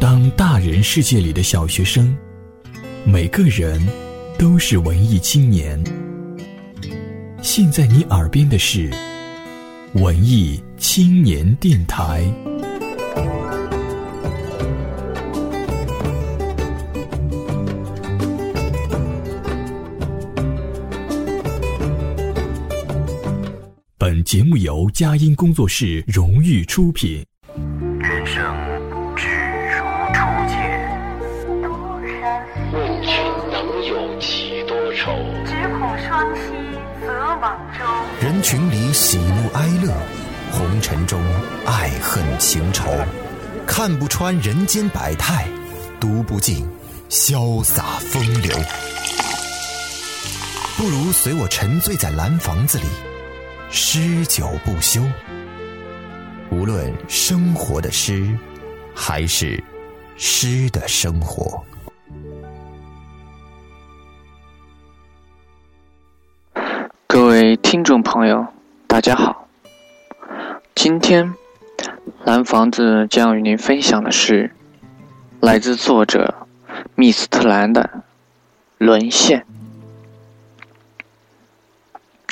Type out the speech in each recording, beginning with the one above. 当大人世界里的小学生，每个人都是文艺青年。现在你耳边的是文艺青年电台。本节目由佳音工作室荣誉出品。人生只如初见，问君能有几多愁？直苦双溪则网舟。人群里喜怒哀乐，红尘中爱恨情仇，看不穿人间百态，读不尽潇洒风流。不如随我沉醉在蓝房子里，诗酒不休。无论生活的诗，还是诗的生活。各位听众朋友，大家好。今天蓝房子将与您分享的是来自作者密斯特兰的《沦陷》。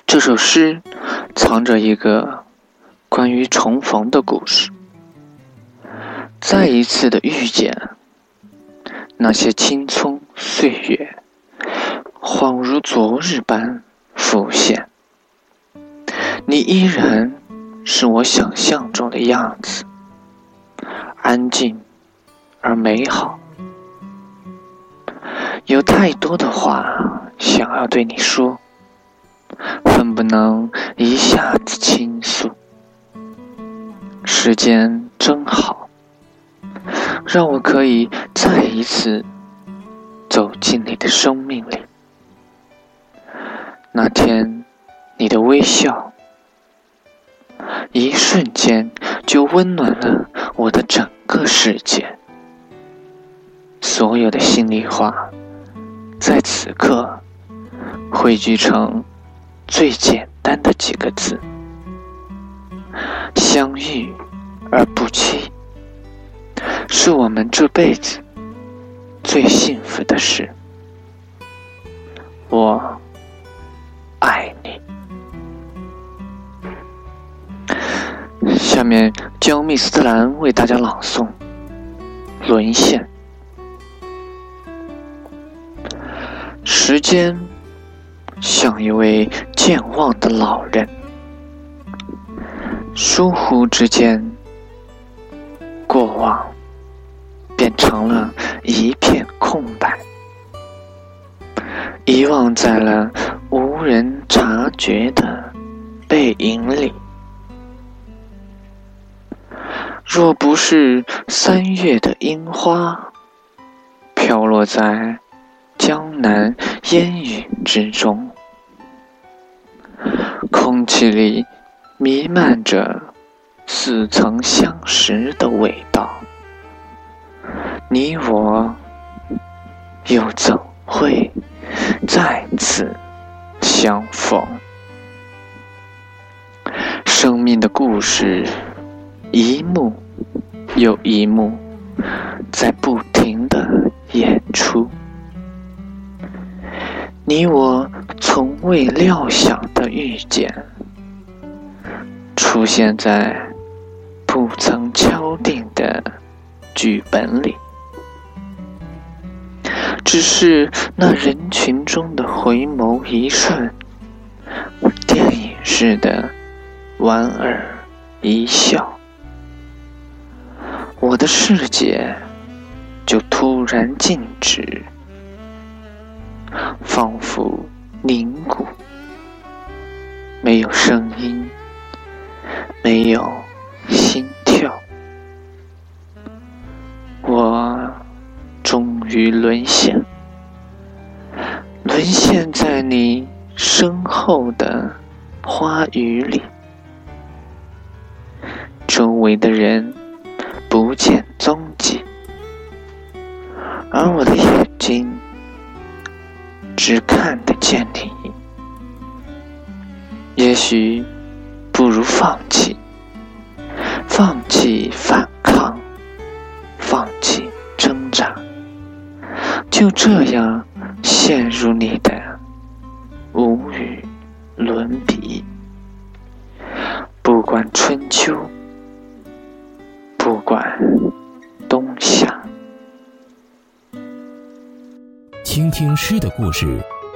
这首诗藏着一个关于重逢的故事。再一次的遇见，那些青葱岁月恍如昨日般浮现，你依然是我想象中的样子，安静而美好。有太多的话想要对你说，恨不能一下子倾诉。时间真好，让我可以再一次走进你的生命里。那天你的微笑，一瞬间就温暖了我的整个世界。所有的心里话在此刻汇聚成最简单的几个字：相遇而不期，是我们这辈子最幸福的事。我爱你。下面将密斯特兰为大家朗诵《沦陷》。时间像一位健忘的老人，疏忽之间，过往变成了一片空白，遗忘在了无人察觉的背影里。若不是三月的樱花飘落在江南烟雨之中，空气里弥漫着似曾相识的味道，你我又怎会再次相逢？生命的故事一幕又一幕在不停地演出，你我从未料想的遇见，出现在不曾敲定的剧本里。只是那人群中的回眸一瞬，电影似的莞尔一笑，我的世界就突然静止，仿佛凝固，没有声音，没有心跳。我终于沦陷，沦陷在你身后的花雨里。周围的人不见踪迹，而我的眼睛只看得见你。也许不如放弃，放弃反抗，放放弃挣扎，就这样陷入你的无与伦比。不管春秋，不管冬夏。倾听诗的故事，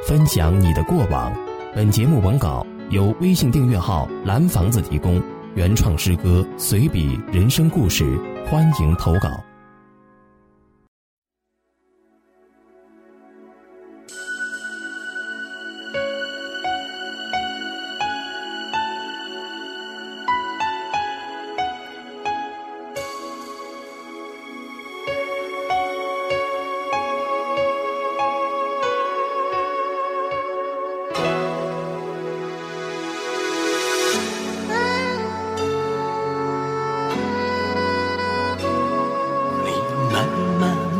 分享你的过往。本节目文稿由微信订阅号蓝房子提供，原创诗歌随笔人生故事，欢迎投稿。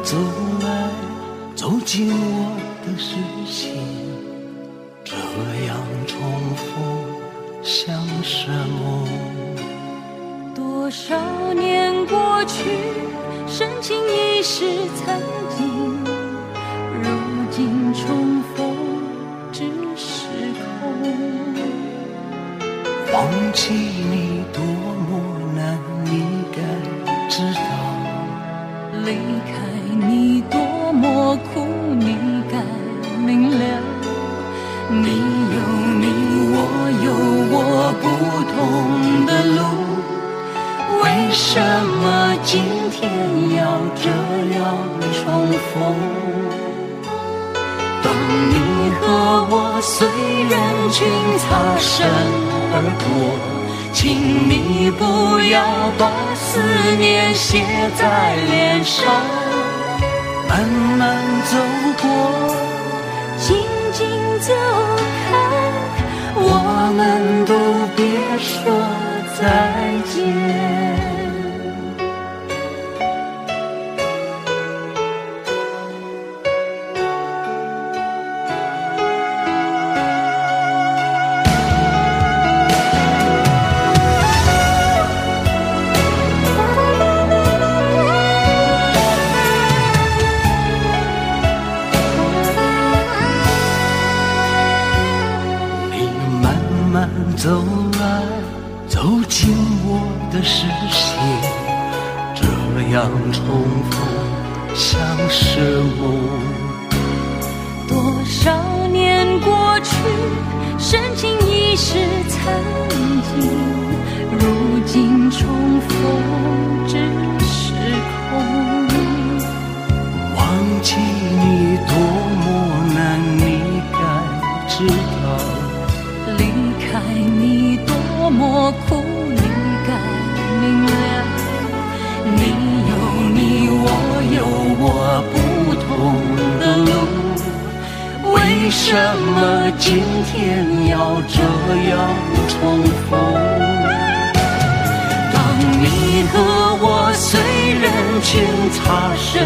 走来，走进我的视线，这样重复像什么？多少年过去，深情已是残影，如今重逢只是空。忘记你多么难，你该知道，离开你多么苦，你该明了。你有你，我有我不同的路，为什么今天要这样重逢？当你和我随人群擦身而过，请你不要把思念写在脸上。慢慢走过，静静走开，我们都别说再走来，走进我的视线，这样重复像是梦。多少年过去，深情已是残影，如今重逢只是空。忘记你多么难，你该知道，离开你多么苦，你该明了。你有你，我有我不同的路，为什么今天要这样重逢？当你和我随人群擦身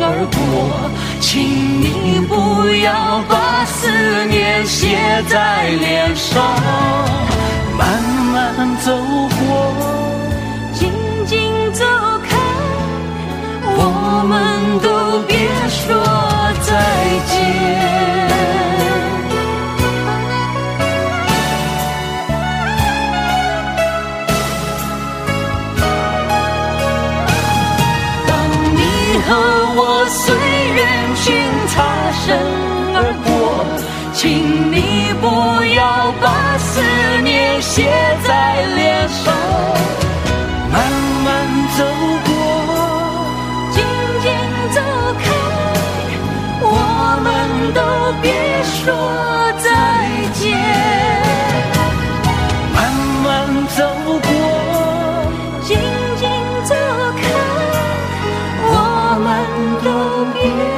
而过，请你不要把思念写在脸上。慢慢走过，静静走开，我们都别说再见。身而过，请你不要把思念写在脸上。慢慢走过，静静走开，我们都别说再见。慢慢走过，静静走开，我们都别